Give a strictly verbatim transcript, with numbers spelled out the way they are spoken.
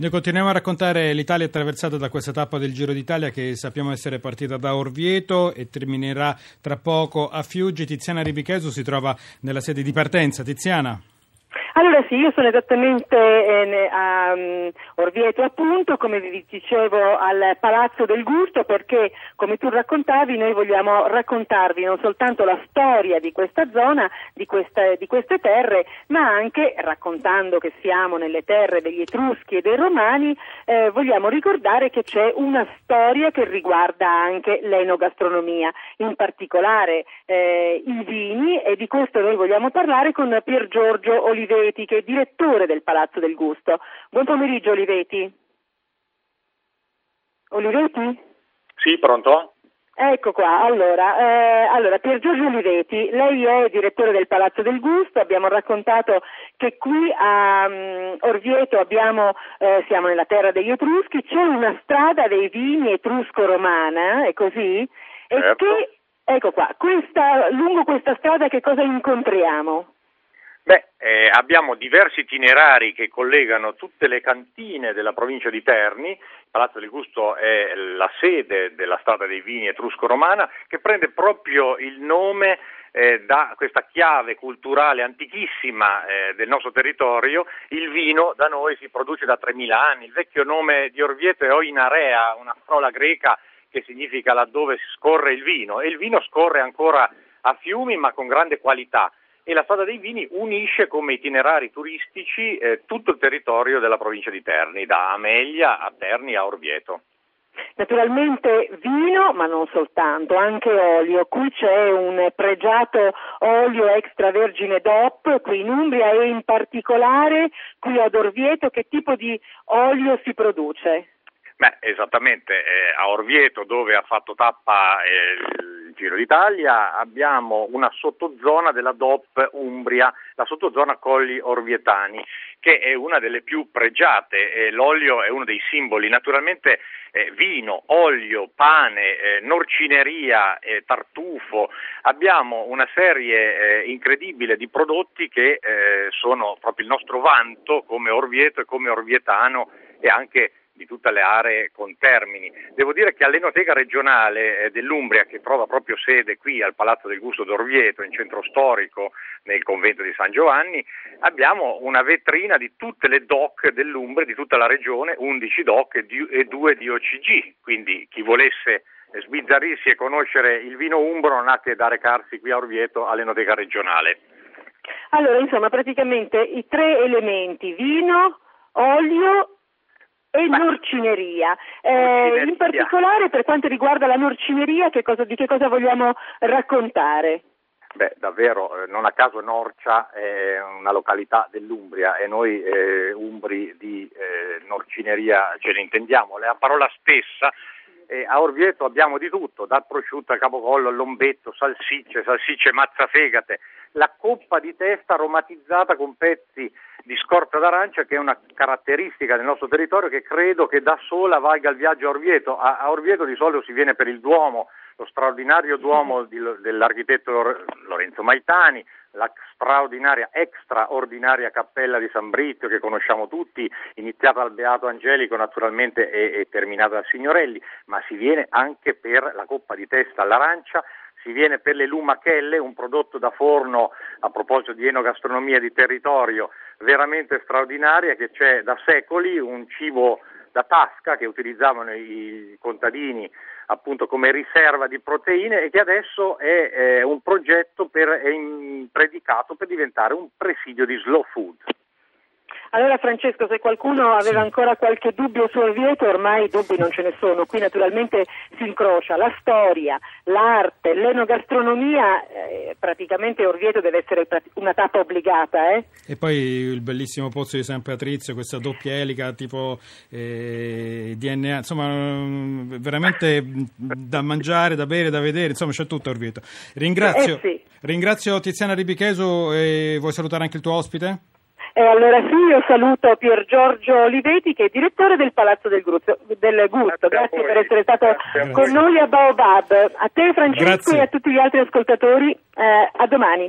Noi continuiamo a raccontare l'Italia attraversata da questa tappa del Giro d'Italia che sappiamo essere partita da Orvieto e terminerà tra poco a Fiuggi. Tiziana Ribichesu si trova nella sede di partenza. Tiziana. Allora sì, io sono esattamente eh, a um, Orvieto, appunto, come vi dicevo, al Palazzo del Gusto, perché come tu raccontavi noi vogliamo raccontarvi non soltanto la storia di questa zona, di, questa, di queste terre, ma anche, raccontando che siamo nelle terre degli Etruschi e dei Romani, eh, vogliamo ricordare che c'è una storia che riguarda anche l'enogastronomia, in particolare eh, i vini, e di questo noi vogliamo parlare con Pier Giorgio Oliveti, che è direttore del Palazzo del Gusto. Buon pomeriggio, Oliveti. Oliveti? Sì, pronto? Ecco qua, allora, eh, allora Pier Giorgio Oliveti, lei è direttore del Palazzo del Gusto. Abbiamo raccontato che qui a um, Orvieto abbiamo, eh, siamo nella terra degli Etruschi, c'è una strada dei vini etrusco-romana, è così? Certo. E che, ecco qua, questa, lungo questa strada che cosa incontriamo? Beh, eh, abbiamo diversi itinerari che collegano tutte le cantine della provincia di Terni. Il Palazzo del Gusto è la sede della strada dei vini etrusco-romana, che prende proprio il nome eh, da questa chiave culturale antichissima eh, del nostro territorio. Il vino da noi si produce da tremila anni, il vecchio nome di Orvieto è Oinarea, una parola greca che significa laddove scorre il vino, e il vino scorre ancora a fiumi ma con grande qualità. E la strada dei vini unisce come itinerari turistici eh, tutto il territorio della provincia di Terni, da Amelia a Terni a Orvieto. Naturalmente vino, ma non soltanto, anche olio. Qui c'è un pregiato olio extravergine D O C, qui in Umbria, e in particolare qui ad Orvieto. Che tipo di olio si produce? Beh, esattamente, eh, a Orvieto, dove ha fatto tappa eh, il Giro d'Italia, abbiamo una sottozona della D O P Umbria, la sottozona Colli Orvietani, che è una delle più pregiate. Eh, l'olio è uno dei simboli. Naturalmente eh, vino, olio, pane, eh, norcineria, eh, tartufo. Abbiamo una serie eh, incredibile di prodotti che eh, sono proprio il nostro vanto come Orvieto e come orvietano, e anche di tutte le aree con Termini. Devo dire che all'Enoteca regionale dell'Umbria, che trova proprio sede qui al Palazzo del Gusto d'Orvieto, in centro storico, nel convento di San Giovanni, abbiamo una vetrina di tutte le D O C dell'Umbria, di tutta la regione, undici D O C e due D O C G, quindi chi volesse sbizzarrirsi e conoscere il vino umbro non ha che da recarsi qui a Orvieto all'Enoteca regionale. Allora, insomma, praticamente i tre elementi, vino, olio e Beh, norcineria. Eh, norcineria. In particolare, per quanto riguarda la norcineria, che cosa, di che cosa vogliamo raccontare? Beh, davvero, non a caso Norcia è una località dell'Umbria e noi eh, umbri di eh, norcineria ce ne intendiamo, la parola stessa. Eh, a Orvieto abbiamo di tutto, dal prosciutto al capocollo, all'ombetto, salsicce, salsicce mazzafegate, la coppa di testa aromatizzata con pezzi di scorza d'arancia, che è una caratteristica del nostro territorio che credo che da sola valga il viaggio a Orvieto. A, a Orvieto di solito si viene per il Duomo, lo straordinario Duomo di, dell'architetto Lorenzo Maitani, la straordinaria, extraordinaria cappella di San Brizio che conosciamo tutti, iniziata dal Beato Angelico naturalmente e, e terminata da Signorelli, ma si viene anche per la coppa di testa all'arancia, si viene per le lumachelle, un prodotto da forno, a proposito di enogastronomia di territorio, veramente straordinaria, che c'è da secoli, un cibo da tasca che utilizzavano i contadini appunto come riserva di proteine, e che adesso è, è un progetto per, è in, predicato per diventare un presidio di slow food. Allora, Francesco, se qualcuno aveva ancora qualche dubbio su Orvieto, ormai dubbi non ce ne sono. Qui naturalmente si incrocia la storia, l'arte, l'enogastronomia, eh, praticamente Orvieto deve essere una tappa obbligata. Eh? E poi il bellissimo Pozzo di San Patrizio, questa doppia elica tipo eh, D N A, insomma veramente da mangiare, da bere, da vedere, insomma c'è tutto Orvieto. Ringrazio, eh sì. Ringrazio Tiziana Ribichesu, e vuoi salutare anche il tuo ospite? E allora sì, io saluto Pier Giorgio Oliveti, che è direttore del Palazzo del Gusto, del Gusto. Grazie per essere stato con noi a Baobab. A te, Francesco, e a tutti gli altri ascoltatori, eh, a domani.